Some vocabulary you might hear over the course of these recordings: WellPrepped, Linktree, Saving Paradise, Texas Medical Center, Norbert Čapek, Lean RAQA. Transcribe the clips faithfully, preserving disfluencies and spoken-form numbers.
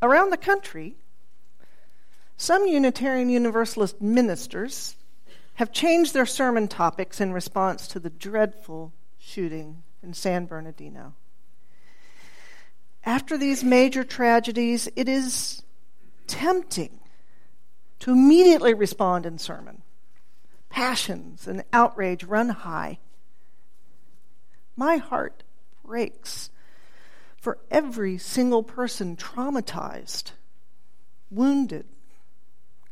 around the country, some Unitarian Universalist ministers have changed their sermon topics in response to the dreadful shooting in San Bernardino. After these major tragedies, it is tempting to immediately respond in sermon. Passions and outrage run high. My heart breaks for every single person traumatized, wounded,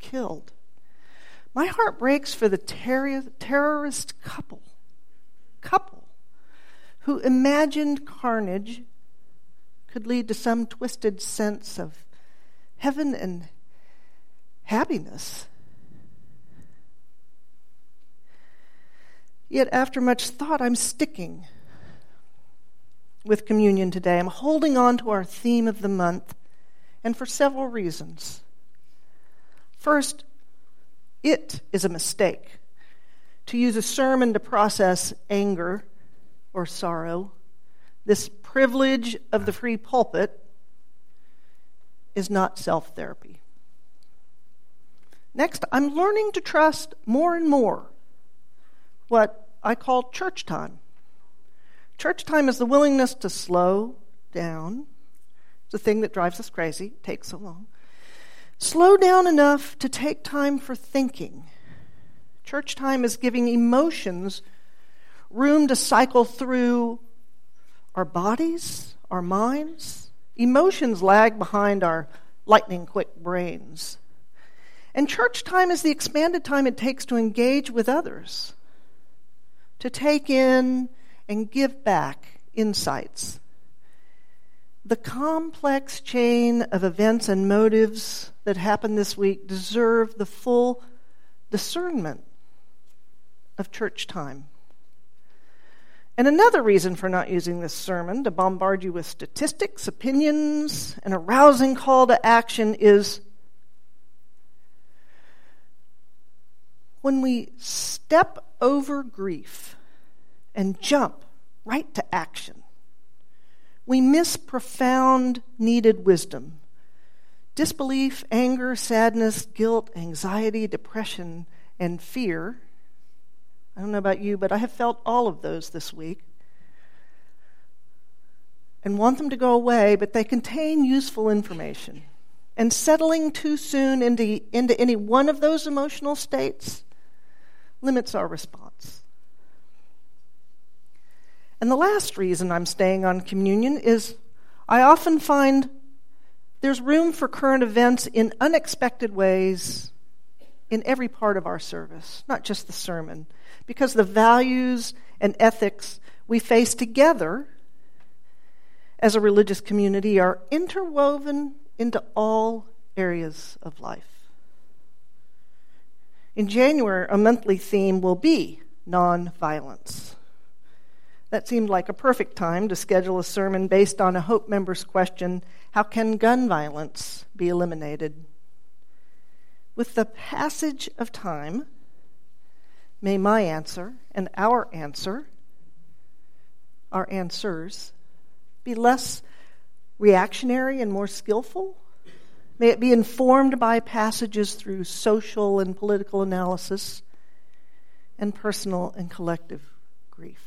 killed. My heart breaks for the ter- terrorist couple, couple who imagined carnage could lead to some twisted sense of heaven and happiness. Yet after much thought, I'm sticking with communion today. I'm holding on to our theme of the month, and for several reasons. First, it is a mistake to use a sermon to process anger or sorrow. This privilege of the free pulpit is not self-therapy. Next, I'm learning to trust more and more what I call church time. Church time is the willingness to slow down. It's the thing that drives us crazy. It takes so long. Slow down enough to take time for thinking. Church time is giving emotions room to cycle through our bodies, our minds. Emotions lag behind our lightning-quick brains. And church time is the expanded time it takes to engage with others, to take in and give back insights. The complex chain of events and motives that happened this week deserve the full discernment of church time. And another reason for not using this sermon to bombard you with statistics, opinions, and a rousing call to action is when we step over grief and jump right to action, we miss profound, needed wisdom. Disbelief, anger, sadness, guilt, anxiety, depression, and fear. I don't know about you, but I have felt all of those this week and want them to go away, but they contain useful information. And settling too soon into, into any one of those emotional states limits our response. And the last reason I'm staying on communion is I often find there's room for current events in unexpected ways in every part of our service, not just the sermon, because the values and ethics we face together as a religious community are interwoven into all areas of life. In January, a monthly theme will be nonviolence. That seemed like a perfect time to schedule a sermon based on a Hope member's question, how can gun violence be eliminated? With the passage of time, may my answer and our answer, our answers, be less reactionary and more skillful? May it be informed by passages through social and political analysis and personal and collective grief.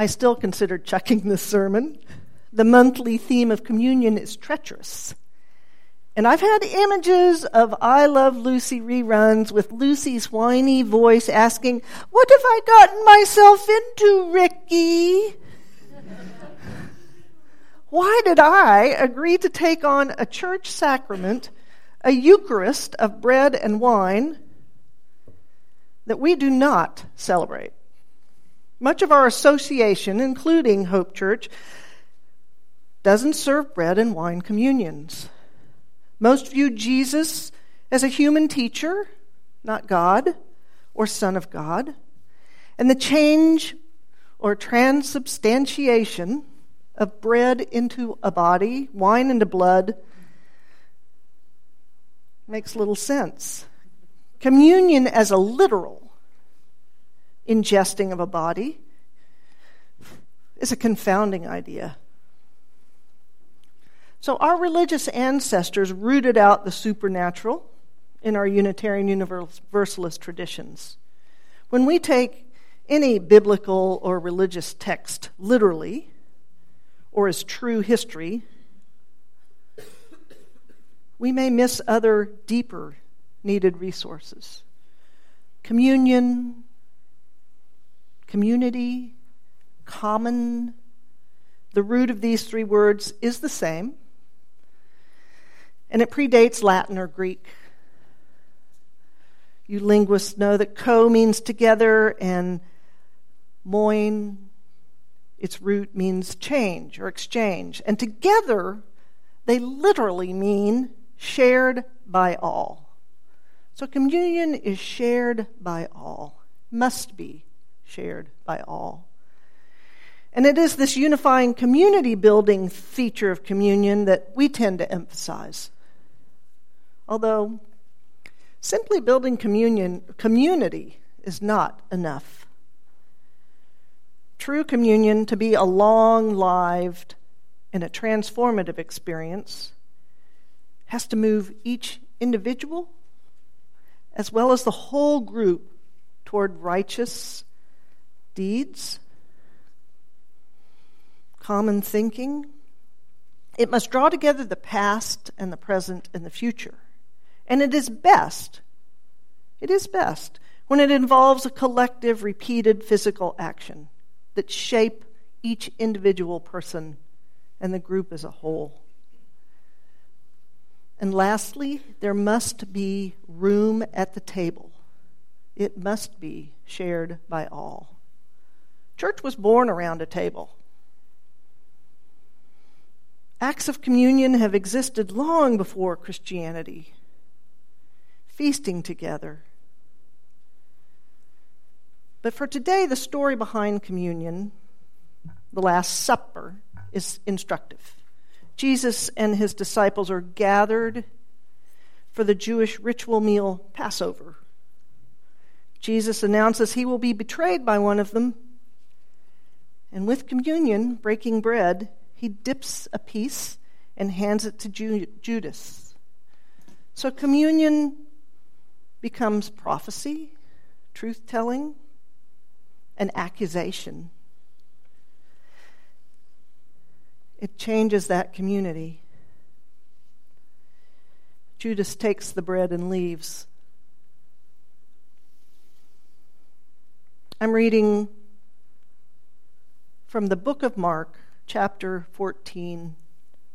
I still considered chucking this sermon. The monthly theme of communion is treacherous. And I've had images of I Love Lucy reruns with Lucy's whiny voice asking, "What have I gotten myself into, Ricky?" Why did I agree to take on a church sacrament, a Eucharist of bread and wine, that we do not celebrate? Much of our association, including Hope Church, doesn't serve bread and wine communions. Most view Jesus as a human teacher, not God, or Son of God. And the change or transubstantiation of bread into a body, wine into blood, makes little sense. Communion as a literal ingesting of a body is a confounding idea. So our religious ancestors rooted out the supernatural in our Unitarian Universalist traditions. When we take any biblical or religious text literally, or as true history, we may miss other deeper needed resources. Communion, community, common. The root of these three words is the same, and it predates Latin or Greek. You linguists know that co means together and moin, its root means change or exchange. And together, they literally mean shared by all. So communion is shared by all, must be shared by all. And it is this unifying community building feature of communion that we tend to emphasize. Although, simply building communion, community is not enough. True communion, to be a long-lived and a transformative experience, has to move each individual as well as the whole group toward righteous deeds, common thinking. It must draw together the past and the present and the future. And it is best, it is best, when it involves a collective, repeated physical action that shape each individual person and the group as a whole. And lastly, there must be room at the table. It must be shared by all. Church was born around a table. Acts of communion have existed long before Christianity. Feasting together. But for today, the story behind communion, the Last Supper, is instructive. Jesus and his disciples are gathered for the Jewish ritual meal Passover. Jesus announces he will be betrayed by one of them, and with communion, breaking bread, he dips a piece and hands it to Judas. So communion becomes prophecy, truth-telling, and accusation. It changes that community. Judas takes the bread and leaves. I'm reading from the book of Mark, chapter fourteen,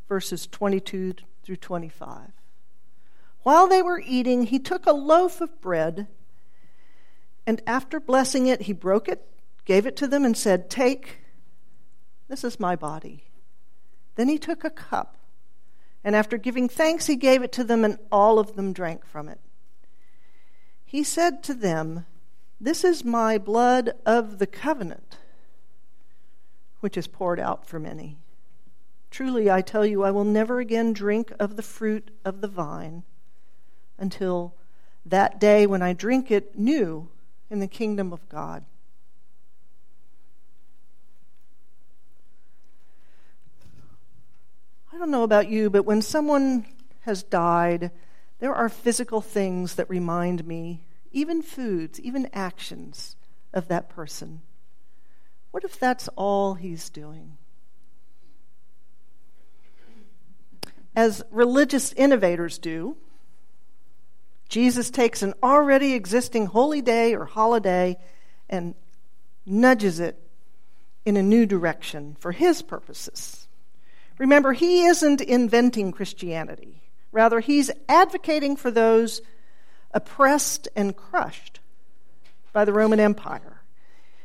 verses twenty-two through twenty-five. While they were eating, he took a loaf of bread, and after blessing it, he broke it, gave it to them, and said, "Take, this is my body." Then he took a cup, and after giving thanks, he gave it to them, and all of them drank from it. He said to them, "This is my blood of the covenant, which is poured out for many. Truly, I tell you, I will never again drink of the fruit of the vine until that day when I drink it new in the kingdom of God." I don't know about you, but when someone has died, there are physical things that remind me, even foods, even actions, of that person. What if that's all he's doing? As religious innovators do, Jesus takes an already existing holy day or holiday and nudges it in a new direction for his purposes. Remember, he isn't inventing Christianity. Rather, he's advocating for those oppressed and crushed by the Roman Empire.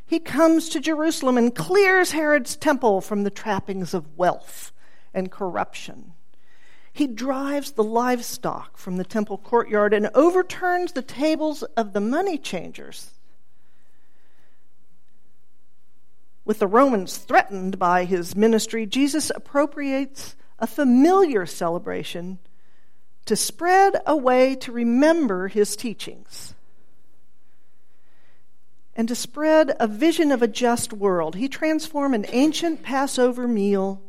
He comes to Jerusalem and clears Herod's temple from the trappings of wealth and corruption. He drives the livestock from the temple courtyard and overturns the tables of the money changers. With the Romans threatened by his ministry, Jesus appropriates a familiar celebration to spread a way to remember his teachings. and to spread a vision of a just world. He transformed an ancient Passover meal,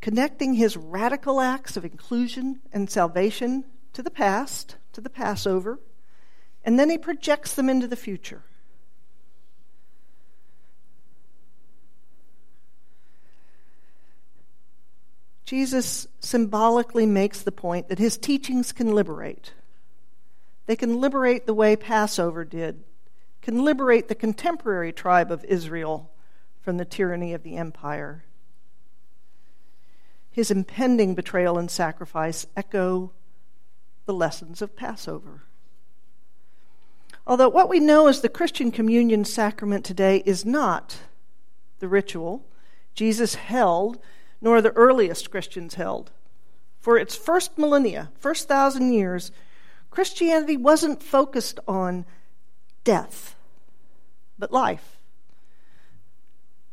connecting his radical acts of inclusion and salvation to the past, to the Passover, and then he projects them into the future. Jesus symbolically makes the point that his teachings can liberate. They can liberate the way Passover did, can liberate the contemporary tribe of Israel from the tyranny of the empire. His impending betrayal and sacrifice echo the lessons of Passover. Although what we know as the Christian communion sacrament today is not the ritual Jesus held, nor the earliest Christians held. For its first millennia, first thousand years, Christianity wasn't focused on death, but life.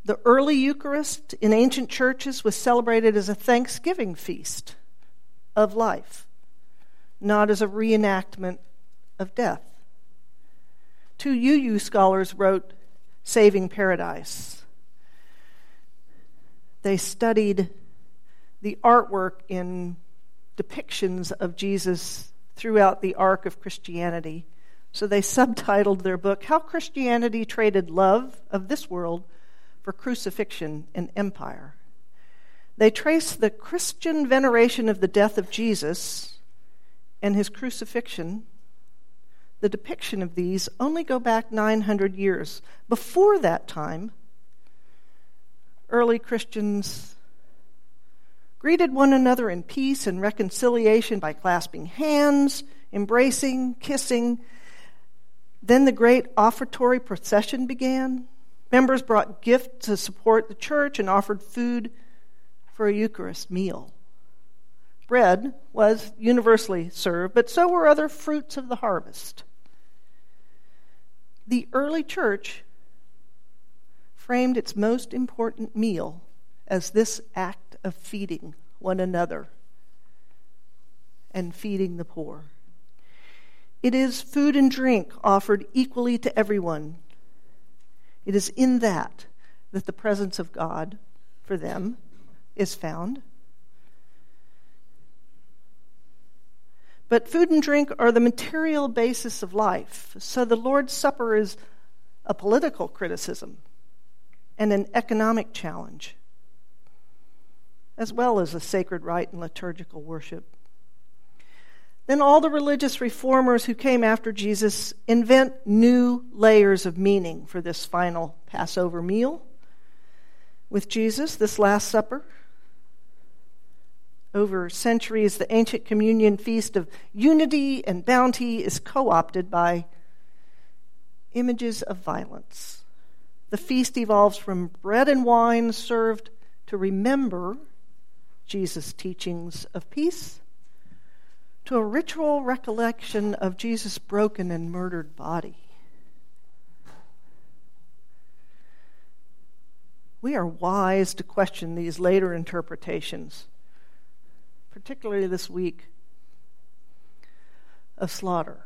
The early Eucharist in ancient churches was celebrated as a thanksgiving feast of life, not as a reenactment of death. Two U U scholars wrote Saving Paradise. They studied the artwork in depictions of Jesus throughout the arc of Christianity. So they subtitled their book, How Christianity Traded Love of This World for Crucifixion and Empire. They trace the Christian veneration of the death of Jesus and his crucifixion. The depiction of these only go back nine hundred years. Before that time, early Christians greeted one another in peace and reconciliation by clasping hands, embracing, kissing. Then the great offertory procession began. Members brought gifts to support the church and offered food for a Eucharist meal. Bread was universally served, but so were other fruits of the harvest. The early church framed its most important meal as this act of feeding one another and feeding the poor. It is food and drink offered equally to everyone. It is in that that the presence of God for them is found. But food and drink are the material basis of life, so the Lord's Supper is a political criticism and an economic challenge, as well as a sacred rite and liturgical worship. Then all the religious reformers who came after Jesus invent new layers of meaning for this final Passover meal with Jesus, this Last Supper. Over centuries, the ancient communion feast of unity and bounty is co-opted by images of violence. The feast evolves from bread and wine served to remember Jesus' teachings of peace to a ritual recollection of Jesus' broken and murdered body. We are wise to question these later interpretations, particularly this week of slaughter.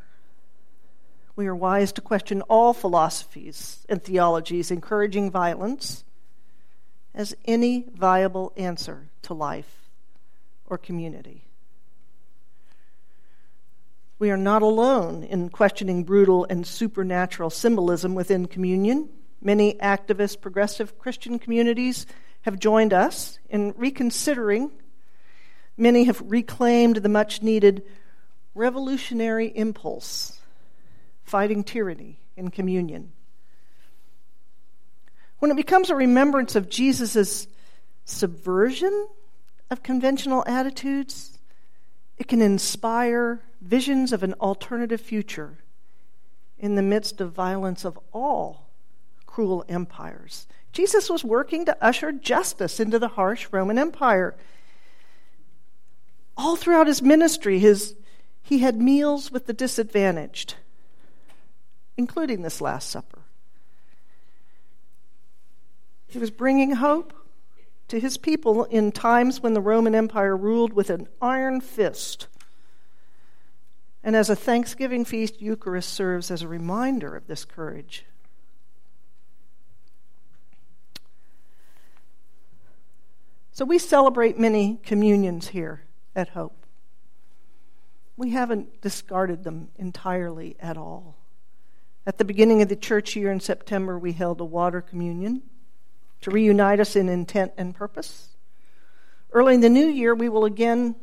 We are wise to question all philosophies and theologies encouraging violence as any viable answer to life or community. We are not alone in questioning brutal and supernatural symbolism within communion. Many activist, progressive Christian communities have joined us in reconsidering. Many have reclaimed the much-needed revolutionary impulse fighting tyranny in communion. When it becomes a remembrance of Jesus' subversion of conventional attitudes, it can inspire visions of an alternative future in the midst of violence of all cruel empires. Jesus was working to usher justice into the harsh Roman Empire. All throughout his ministry, his, he had meals with the disadvantaged, including this Last Supper. He was bringing hope to his people in times when the Roman Empire ruled with an iron fist. And as a Thanksgiving feast, Eucharist serves as a reminder of this courage So we celebrate many communions here at Hope. We haven't discarded them entirely at all. At the beginning of the church year in September, we held a water communion to reunite us in intent and purpose. Early in the new year, we will again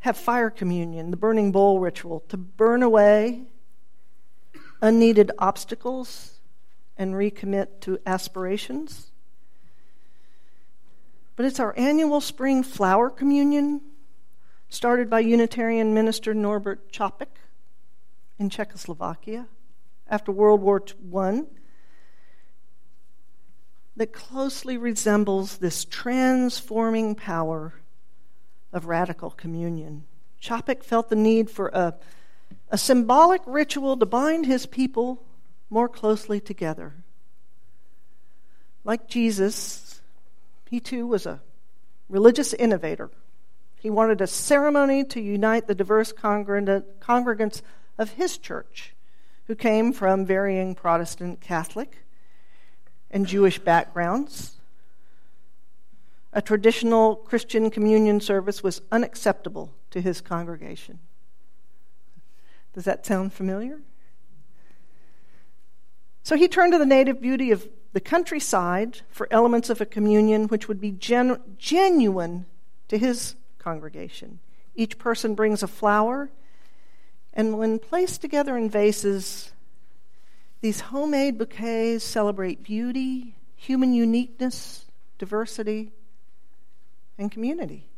have fire communion, the burning bowl ritual, to burn away unneeded obstacles and recommit to aspirations. But it's our annual spring flower communion, started by Unitarian minister Norbert Čapek in Czechoslovakia after World War One, that closely resembles this transforming power of radical communion. Čapek felt the need for a, a symbolic ritual to bind his people more closely together. Like Jesus, he too was a religious innovator. He wanted a ceremony to unite the diverse congregants of his church, who came from varying Protestant, Catholic, and Jewish backgrounds. A traditional Christian communion service was unacceptable to his congregation. Does that sound familiar? So he turned to the native beauty of the countryside for elements of a communion which would be genu- genuine to his congregation. Each person brings a flower, and when placed together in vases, these homemade bouquets celebrate beauty, human uniqueness, diversity, and community.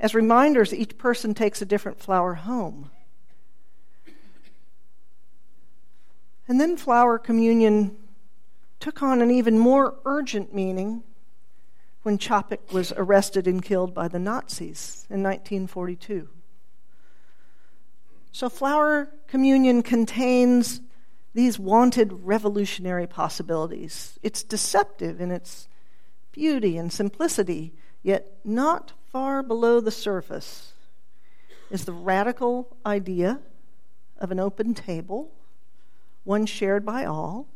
As reminders, each person takes a different flower home. And then flower communion took on an even more urgent meaning when Čapek was arrested and killed by the Nazis in nineteen forty-two. So flower communion contains these wanted revolutionary possibilities. It's deceptive in its beauty and simplicity, yet not far below the surface is the radical idea of an open table, one shared by all.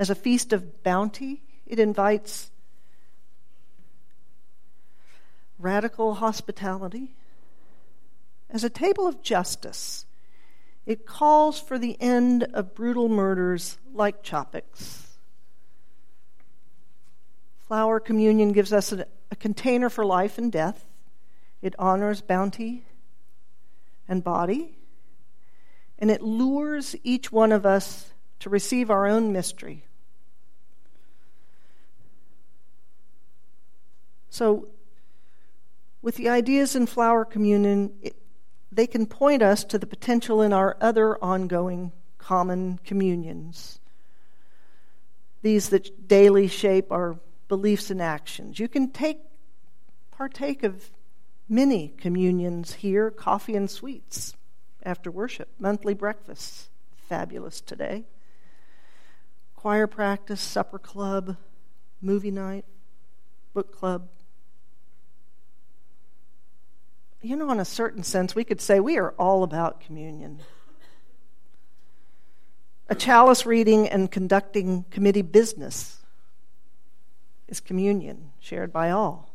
As a feast of bounty, it invites radical hospitality. As a table of justice, it calls for the end of brutal murders like Čapek's. Flower communion gives us a, a container for life and death. It honors bounty and body, and it lures each one of us to receive our own mystery. So, with the ideas in flower communion, it, they can point us to the potential in our other ongoing common communions, these that daily shape our beliefs and actions. You can take partake of many communions here: coffee and sweets after worship, monthly breakfasts, fabulous today, choir practice, supper club, movie night, book club. You know, in a certain sense, we could say we are all about communion. A chalice reading and conducting committee business is communion shared by all.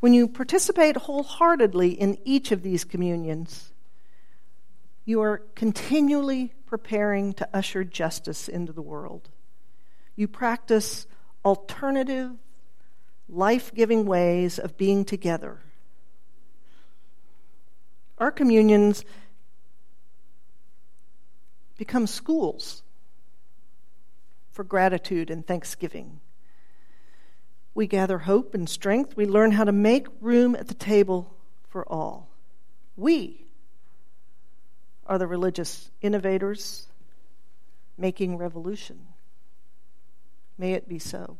When you participate wholeheartedly in each of these communions, you are continually preparing to usher justice into the world. You practice alternative, life-giving ways of being together. Our communions become schools for gratitude and thanksgiving. We gather hope and strength. We learn how to make room at the table for all. We are the religious innovators making revolution. May it be so.